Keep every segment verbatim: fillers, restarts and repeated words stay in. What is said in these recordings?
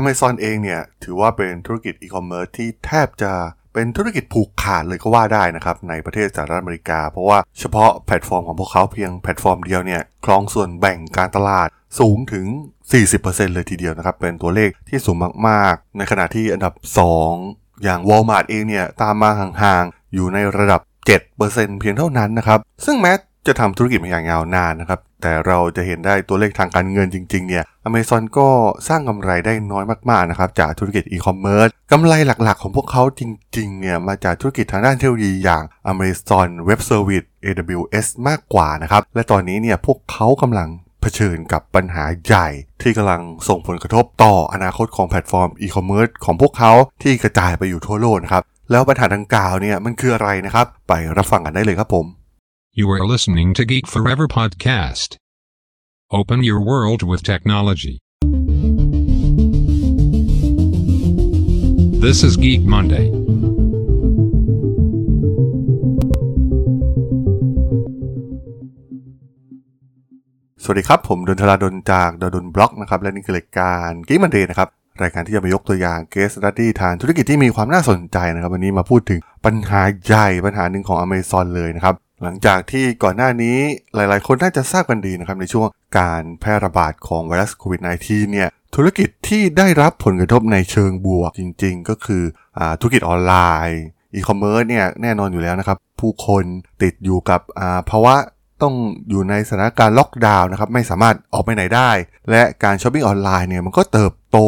Amazon เองเนี่ยถือว่าเป็นธุรกิจอีคอมเมิร์ซที่แทบจะเป็นธุรกิจผูกขาดเลยก็ว่าได้นะครับในประเทศสหรัฐอเมริกาเพราะว่าเฉพาะแพลตฟอร์มของพวกเขาเพียงแพลตฟอร์มเดียวเนี่ยครองส่วนแบ่งการตลาดสูงถึง สี่สิบเปอร์เซ็นต์ เลยทีเดียวนะครับเป็นตัวเลขที่สูงมากๆในขณะที่อันดับสองอย่าง Walmart เองเนี่ยตามมาห่างๆอยู่ในระดับ เจ็ดเปอร์เซ็นต์ เพียงเท่านั้นนะครับซึ่งแม้จะทำธุรกิจมาอย่างยาวนานนะครับแต่เราจะเห็นได้ตัวเลขทางการเงินจริงๆเนี่ย Amazon ก็สร้างกำไรได้น้อยมากๆนะครับจากธุรกิจอีคอมเมิร์ซกำไรหลักๆของพวกเขาจริงๆเนี่ยมาจากธุรกิจทางด้านเทคโนโลยีอย่าง Amazon Web Service เอ ดับเบิลยู เอส มากกว่านะครับและตอนนี้เนี่ยพวกเขากำลังเผชิญกับปัญหาใหญ่ที่กำลังส่งผลกระทบต่ออนาคตของแพลตฟอร์มอีคอมเมิร์ซของพวกเขาที่กระจายไปอยู่ทั่วโลกนะครับแล้วปัญหาดังกล่าวเนี่ยมันคืออะไรนะครับไปรับฟังกันได้เลยครับผมYou are listening to Geek Forever Podcast. Open your world with technology. This is Geek Monday. สวัสดีครับผมดลธราดลจากดลบล็อกนะครับและนี่คือรายการ Geek Monday นะครับรายการที่จะมายกตัวอย่าง Case Study ทางธุรกิจที่มีความน่าสนใจนะครับวันนี้มาพูดถึงปัญหาใหญ่ปัญหาหนึ่งของ Amazon เลยนะครับหลังจากที่ก่อนหน้านี้หลายๆคนน่าจะทราบกันดีนะครับในช่วงการแพร่ระบาดของไวรัสโควิด สิบเก้า เนี่ยธุรกิจที่ได้รับผลกระทบในเชิงบวกจริงๆก็คืออ่าธุรกิจออนไลน์อีคอมเมิร์ซเนี่ยแน่นอนอยู่แล้วนะครับผู้คนติดอยู่กับอ่าภาวะต้องอยู่ในสถานการณ์ล็อกดาวน์นะครับไม่สามารถออกไปไหนได้และการช้อปปิ้งออนไลน์เนี่ยมันก็เติบโต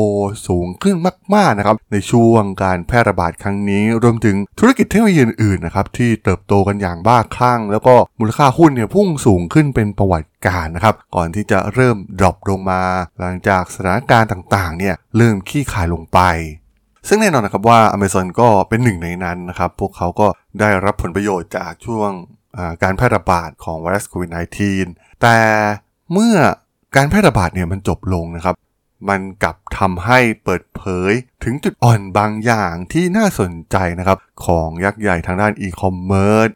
สูงขึ้นมากๆนะครับในช่วงการแพร่ระบาดครั้งนี้รวมถึงธุรกิจเทคโนโลยีอื่นๆนะครับที่เติบโตกันอย่างบ้าคลั่งแล้วก็มูลค่าหุ้นเนี่ยพุ่งสูงขึ้นเป็นประวัติการณ์นะครับก่อนที่จะเริ่มดรอปลงมาหลังจากสถานการณ์ต่างๆเนี่ยเริ่มขี้คายลงไปซึ่งแน่นอนนะครับว่า Amazon ก็เป็นหนึ่งในนั้นนะครับพวกเขาก็ได้รับผลประโยชน์จากช่วงการแพร่ระบาดของไวรัสโควิด สิบเก้า แต่เมื่อการแพร่ระบาดเนี่ยมันจบลงนะครับมันกลับทำให้เปิดเผยถึงจุดอ่อนบางอย่างที่น่าสนใจนะครับของยักษ์ใหญ่ทางด้านอีคอมเมิร์ซ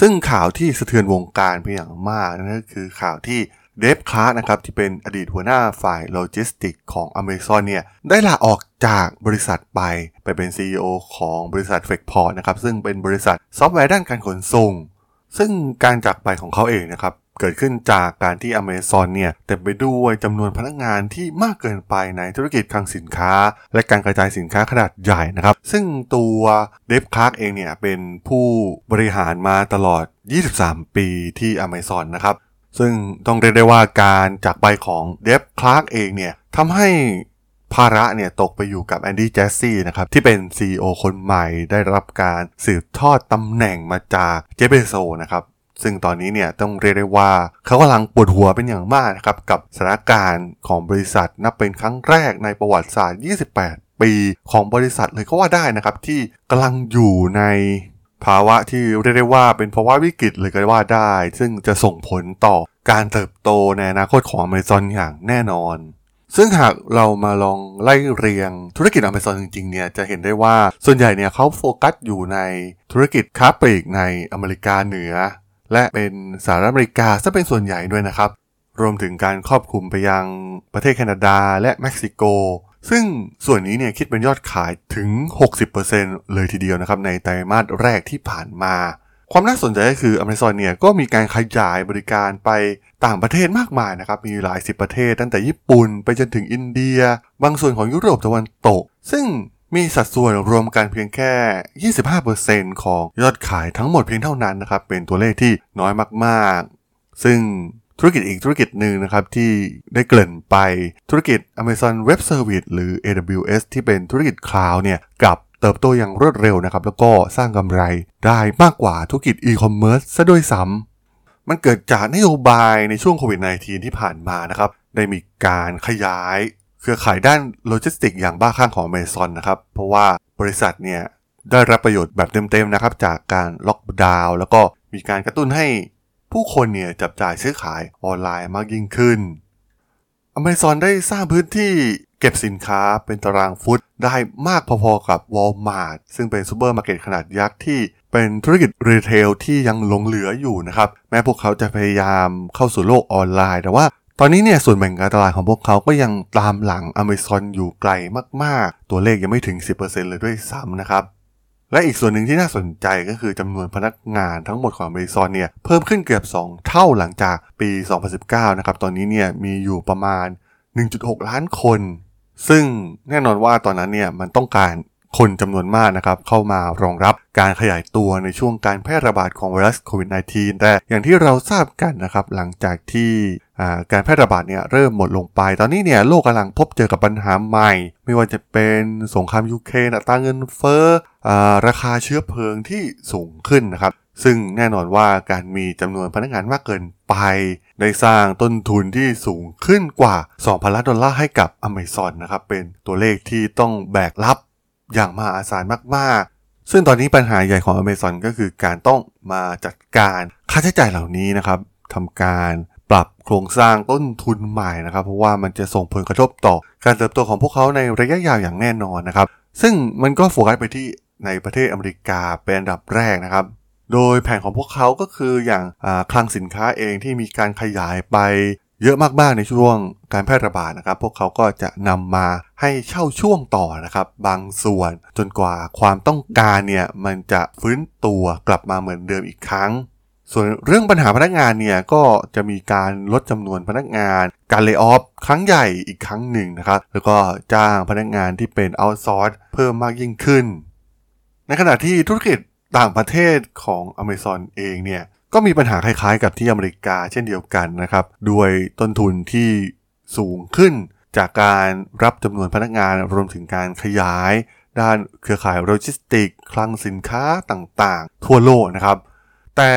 ซึ่งข่าวที่สะเทือนวงการเป็นอย่างมากนั่นก็คือข่าวที่เดฟคาร์ทนะครับที่เป็นอดีตหัวหน้าฝ่ายโลจิสติกส์ของ Amazon เนี่ยได้ลาออกจากบริษัทไปไปเป็น ซี อี โอ ของบริษัท Freight for w นะครับซึ่งเป็นบริษัทซอฟต์แวร์ด้านการขนส่งซึ่งการจากไปของเขาเองนะครับเกิดขึ้นจากการที่ Amazon เนี่ยเต็มไปด้วยจำนวนพนักงานที่มากเกินไปในธุรกิจคลังสินค้าและการกระจายสินค้าขนาดใหญ่นะครับซึ่งตัวเดฟคาร์กเองเนี่ยเป็นผู้บริหารมาตลอดยี่สิบสามปีที่ Amazon นะครับซึ่งต้องเรียกได้ว่าการจากไปของเดฟคาร์กเองเนี่ยทำให้ภาระเนี่ยตกไปอยู่กับแอนดี้แจสซี่นะครับที่เป็น ซี อี โอ คนใหม่ได้รับการสืบทอดตำแหน่งมาจากเจฟ เบโซสนะครับซึ่งตอนนี้เนี่ยต้องเรียกได้ว่าเขากำลังปวดหัวเป็นอย่างมากนะครับกับสถานการณ์ของบริษัทนับเป็นครั้งแรกในประวัติศาสตร์ยี่สิบแปดปีของบริษัทเลยก็ว่าได้นะครับที่กำลังอยู่ในภาวะที่เรียกได้ว่าเป็นภาวะวิกฤตเลยก็ว่าได้ซึ่งจะส่งผลต่อการเติบโตในอนาคตของ Amazon อย่างแน่นอนซึ่งหากเรามาลองไล่เรียงธุรกิจ Amazon จริงๆเนี่ยจะเห็นได้ว่าส่วนใหญ่เนี่ยเขาโฟกัสอยู่ในธุรกิจค้าปลีกในอเมริกาเหนือและเป็นสหรัฐอเมริกาซะเป็นส่วนใหญ่ด้วยนะครับรวมถึงการครอบคลุมไปยังประเทศแคนาดาและเม็กซิโกซึ่งส่วนนี้เนี่ยคิดเป็นยอดขายถึง หกสิบเปอร์เซ็นต์ เลยทีเดียวนะครับในไตรมาสแรกที่ผ่านมาความน่าสนใจก็คือ Amazon เนี่ยก็มีการขยายบริการไปต่างประเทศมากมายนะครับมีหลายสิบประเทศตั้งแต่ญี่ปุ่นไปจนถึงอินเดียบางส่วนของยุโรปตะวันตกซึ่งมีสัดส่วนรวมกันเพียงแค่ ยี่สิบห้าเปอร์เซ็นต์ ของยอดขายทั้งหมดเพียงเท่านั้นนะครับเป็นตัวเลขที่น้อยมากๆซึ่งธุรกิจอีกธุรกิจหนึ่งนะครับที่ได้เกริ่นไปธุรกิจ Amazon Web Service หรือ เอ ดับเบิลยู เอส ที่เป็นธุรกิจ Cloud เนี่ยกับเติบโตอย่างรวดเร็วนะครับแล้วก็สร้างกำไรได้มากกว่าธุรกิจอีคอมเมิร์ซซะด้วยซ้ำมันเกิดจากนโยบายในช่วงโควิด สิบเก้า ที่ผ่านมานะครับได้มีการขยายเครือข่ายด้านโลจิสติกส์อย่างบ้าคลั่งของ Amazon นะครับเพราะว่าบริษัทเนี่ยได้รับประโยชน์แบบเต็มๆนะครับจากการล็อกดาวน์แล้วก็มีการกระตุ้นให้ผู้คนเนี่ยจับจ่ายซื้อขายออนไลน์มากยิ่งขึ้น Amazon ได้สร้างพื้นที่เก็บสินค้าเป็นตารางฟุตได้มากพอๆกับ Walmart ซึ่งเป็นซูเปอร์มาร์เก็ตขนาดยักษ์ที่เป็นธุรกิจรีเทลที่ยังหลงเหลืออยู่นะครับแม้พวกเขาจะพยายามเข้าสู่โลกออนไลน์แต่ว่า ตอนนี้เนี่ยส่วนแบ่งการตลาดของพวกเขาก็ยังตามหลัง Amazon อยู่ไกลมากๆตัวเลขยังไม่ถึง สิบเปอร์เซ็นต์ เลยด้วยซ้ำนะครับและอีกส่วนหนึ่งที่น่าสนใจก็คือจำนวนพนักงานทั้งหมดของ Amazon เนี่ยเพิ่มขึ้นเกือบสองเท่าหลังจากปีสองพันสิบเก้านะครับตอนนี้เนี่ยมีอยู่ประมาณ หนึ่งจุดหก ล้านคนซึ่งแน่นอนว่าตอนนั้นเนี่ยมันต้องการคนจำนวนมากนะครับเข้ามารองรับการขยายตัวในช่วงการแพร่ระบาดของไวรัสโควิด สิบเก้า แต่อย่างที่เราทราบกันนะครับหลังจากที่การแพร่ระบาดเนี่ยเริ่มหมดลงไปตอนนี้เนี่ยโลกกำลังพบเจอกับปัญหาใหม่ไม่ว่าจะเป็นสงครามยูเครนอัตราเงินเฟ้อราคาเชื้อเพลิงที่สูงขึ้นนะครับซึ่งแน่นอนว่าการมีจำนวนพนักงานมากเกินไปได้สร้างต้นทุนที่สูงขึ้นกว่า สองพัน ล้านดอลลาร์ให้กับ Amazon นะครับเป็นตัวเลขที่ต้องแบกรับอย่างมหาศาลมากๆซึ่งตอนนี้ปัญหาใหญ่ของ Amazon ก็คือการต้องมาจัดการค่าใช้จ่ายเหล่านี้นะครับทำการปรับโครงสร้างต้นทุนใหม่นะครับเพราะว่ามันจะส่งผลกระทบต่อการเติบโตของพวกเขาในระยะยาวอย่างแน่นอนนะครับซึ่งมันก็โฟกัสไปที่ในประเทศอเมริกาเป็นอันดับแรกนะครับโดยแผนของพวกเขาก็คืออย่างคลังสินค้าเองที่มีการขยายไปเยอะมากๆในช่วงการแพร่ระบาดนะครับพวกเขาก็จะนำมาให้เช่าช่วงต่อนะครับบางส่วนจนกว่าความต้องการเนี่ยมันจะฟื้นตัวกลับมาเหมือนเดิมอีกครั้งส่วนเรื่องปัญหาพนักงานเนี่ยก็จะมีการลดจำนวนพนักงานการเลิกออฟครั้งใหญ่อีกครั้งหนึ่งนะครับแล้วก็จ้างพนักงานที่เป็นเอาท์ซอร์สเพิ่มมากยิ่งขึ้นในขณะที่ธุรกิจต่างประเทศของ Amazon เองเนี่ยก็มีปัญหาคล้ายๆกับที่อเมริกาเช่นเดียวกันนะครับด้วยต้นทุนที่สูงขึ้นจากการรับจำนวนพนักงานรวมถึงการขยายด้านเครือข่ายโลจิสติกส์คลังสินค้าต่างๆทั่วโลกนะครับแต่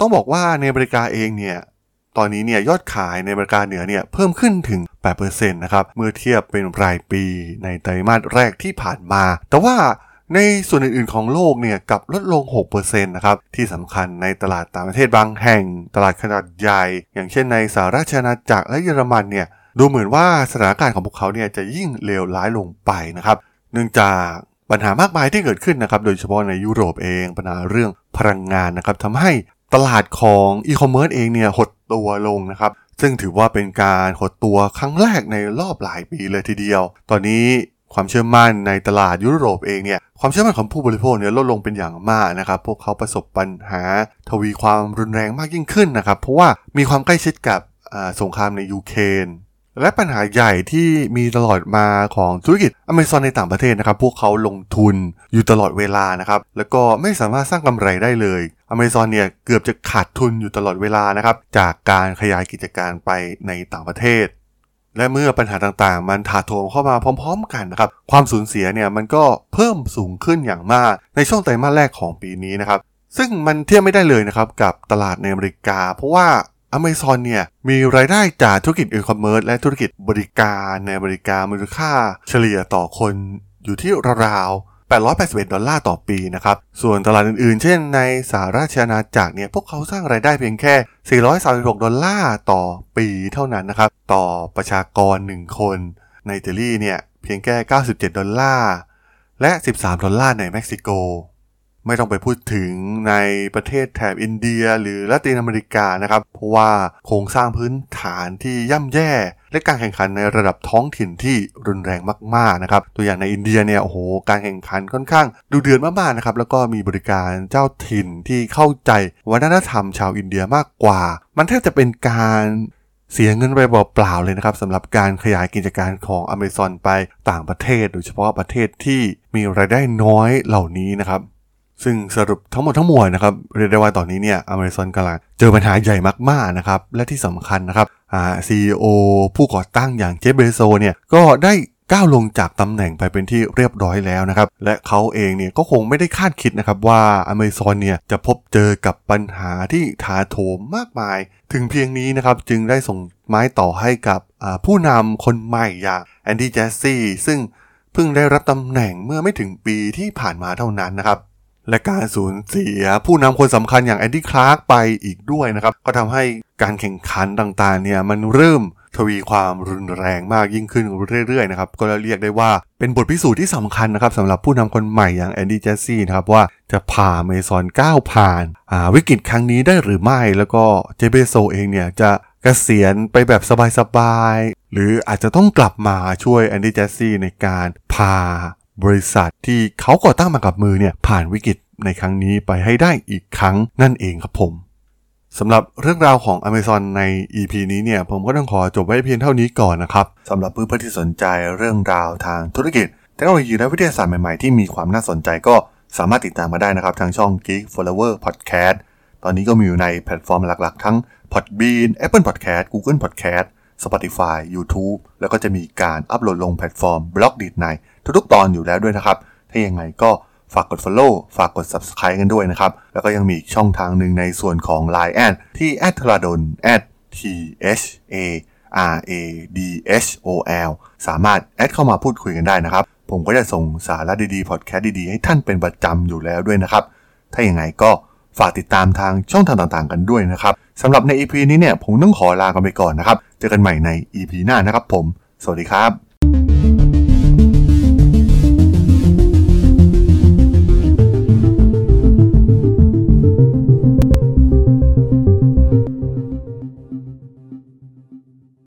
ต้องบอกว่าในอเมริกาเองเนี่ยตอนนี้เนี่ยยอดขายในอเมริกาเหนือเนี่ยเพิ่มขึ้นถึง แปดเปอร์เซ็นต์ นะครับเมื่อเทียบเป็นรายปีในไตรมาสแรกที่ผ่านมาแต่ว่าในส่วนอื่นๆของโลกเนี่ยกลับลดลง หกเปอร์เซ็นต์ นะครับที่สำคัญในตลาดต่างประเทศบางแห่งตลาดขนาดใหญ่อย่างเช่นในสหราชอาณาจักรและเยอรมันเนี่ยดูเหมือนว่าสถานการณ์ของพวกเขาเนี่ยจะยิ่งเลวร้ายลงไปนะครับเนื่องจากปัญหามากมายที่เกิดขึ้นนะครับโดยเฉพาะในยุโรปเองปัญหาเรื่องพลังงานนะครับทำให้ตลาดของอีคอมเมิร์ซเองเนี่ยหดตัวลงนะครับซึ่งถือว่าเป็นการหดตัวครั้งแรกในรอบหลายปีเลยทีเดียวตอนนี้ความเชื่อมั่นในตลาดยุโรปเองเนี่ยความเชื่อมั่นของผู้บริโภคเนี่ยลดลงเป็นอย่างมากนะครับพวกเขาประสบปัญหาทวีความรุนแรงมากยิ่งขึ้นนะครับเพราะว่ามีความใกล้ชิดกับสงครามในยูเครนและปัญหาใหญ่ที่มีตลอดมาของธุรกิจ Amazon ในต่างประเทศนะครับพวกเขาลงทุนอยู่ตลอดเวลานะครับแล้วก็ไม่สามารถสร้างกำไรได้เลย Amazon เนี่ยเกือบจะขาดทุนอยู่ตลอดเวลานะครับจากการขยายกิจการไปในต่างประเทศและเมื่อปัญหาต่างๆมันถาโถมเข้ามาพร้อมๆกันนะครับความสูญเสียเนี่ยมันก็เพิ่มสูงขึ้นอย่างมากในช่วงไตรมาสแรกของปีนี้นะครับซึ่งมันเทียบไม่ได้เลยนะครับกับตลาดในอเมริกาเพราะว่า Amazon เนี่ยมีรายได้จากธุรกิจอีคอมเมิร์ซและธุรกิจบริการในอเมริกามูลค่าเฉลี่ยต่อคนอยู่ที่ราวๆแปดร้อยแปดสิบเอ็ดดอลลาร์ต่อปีนะครับส่วนตลาดอื่นๆเช่นในสหราชอาณาจักรเนี่ยพวกเขาสร้างรายได้เพียงแค่สี่ร้อยสามสิบหกดอลลาร์ต่อปีเท่านั้นนะครับต่อประชากรหนึ่งคนในอิตาลีเนี่ยเพียงแค่เก้าสิบเจ็ดดอลลาร์และสิบสามดอลลาร์ในเม็กซิโกไม่ต้องไปพูดถึงในประเทศแถบอินเดียหรือละตินอเมริกานะครับเพราะว่าโครงสร้างพื้นฐานที่ย่ำแย่และการแข่งขันในระดับท้องถิ่นที่รุนแรงมากๆนะครับตัวอย่างในอินเดียเนี่ยโอ้โหการแข่งขันค่อนข้างดุเดือดมากๆนะครับแล้วก็มีบริการเจ้าถิ่นที่เข้าใจวัฒนธรรมชาวอินเดียมากกว่ามันแทบจะเป็นการเสียเงินไปเปล่าๆเลยนะครับสำหรับการขยายกิจการของ Amazon ไปต่างประเทศโดยเฉพาะประเทศที่มีรายได้น้อยเหล่านี้นะครับซึ่งสรุปทั้งหมดทั้งมวลนะครับเรียกได้ว่าตอนนี้เนี่ย Amazon กำลังเจอปัญหาใหญ่มากๆนะครับและที่สำคัญนะครับอ่า ซี อี โอ ผู้ก่อตั้งอย่างเจฟ เบโซเนี่ยก็ได้ก้าวลงจากตำแหน่งไปเป็นที่เรียบร้อยแล้วนะครับและเขาเองเนี่ยก็คงไม่ได้คาดคิดนะครับว่า Amazon เนี่ยจะพบเจอกับปัญหาที่ถาโถมมากมายถึงเพียงนี้นะครับจึงได้ส่งไม้ต่อให้กับผู้นำคนใหม่อย่างแอนดี้ แจสซี่ซึ่งเพิ่งได้รับตำแหน่งเมื่อไม่ถึงปีที่ผ่านมาเท่านั้นนะครับและการสูญเสียผู้นำคนสำคัญอย่างแอนดี้ คลาร์กไปอีกด้วยนะครับก็ทำให้การแข่งขันต่างๆเนี่ยมันเริ่มทวีความรุนแรงมากยิ่งขึ้นเรื่อยๆนะครับก็เรียกได้ว่าเป็นบทพิสูจน์ที่สำคัญนะครับสำหรับผู้นำคนใหม่อย่างแอนดี้ แจสซี่นะครับว่าจะพา Amazon ก้าวผ่านวิกฤตครั้งนี้ได้หรือไม่แล้วก็เจฟ เบโซสเองเนี่ยจะ เกษียณไปแบบสบายๆหรืออาจจะต้องกลับมาช่วยแอนดี้แจสซี่ในการพาบริษัทที่เขาก่อตั้งมากับมือเนี่ยผ่านวิกฤตในครั้งนี้ไปให้ได้อีกครั้งนั่นเองครับผมสำหรับเรื่องราวของ Amazon ใน อี พี นี้เนี่ยผมก็ต้องขอจบไว้เพียงเท่านี้ก่อนนะครับสำหรับเพื่อนๆที่สนใจเรื่องราวทางธุรกิจเทคโนโลยีและวิทยาศาสตร์ใหม่ๆที่มีความน่าสนใจก็สามารถติดตามมาได้นะครับทางช่อง Geek Forever Podcast ตอนนี้ก็มีอยู่ในแพลตฟอร์มหลักๆทั้ง Podbean, Apple Podcast, Google Podcast, Spotify, YouTube แล้วก็จะมีการอัปโหลดลงแพลตฟอร์ม Blog Dead ไนน์ ทุกๆตอนอยู่แล้วด้วยนะครับถ้ายังไงก็ฝากกด follow ฝากกด subscribe กันด้วยนะครับแล้วก็ยังมีอีกช่องทางหนึ่งในส่วนของ ไลน์ แอด ที่ แอท ธาราดล แอท ที เอช เอ อาร์ เอ ดี เอช โอ แอล สามารถแอดเข้ามาพูดคุยกันได้นะครับผมก็จะส่งสาระดีๆพอดแคสต์ดีๆให้ท่านเป็นประจำอยู่แล้วด้วยนะครับถ้าอย่างไรก็ฝากติดตามทางช่องทางต่างๆกันด้วยนะครับสำหรับใน อี พี นี้เนี่ยผมต้องขอลากันไปก่อนนะครับเจอกันใหม่ใน อี พี หน้านะครับผมสวัสดีครับ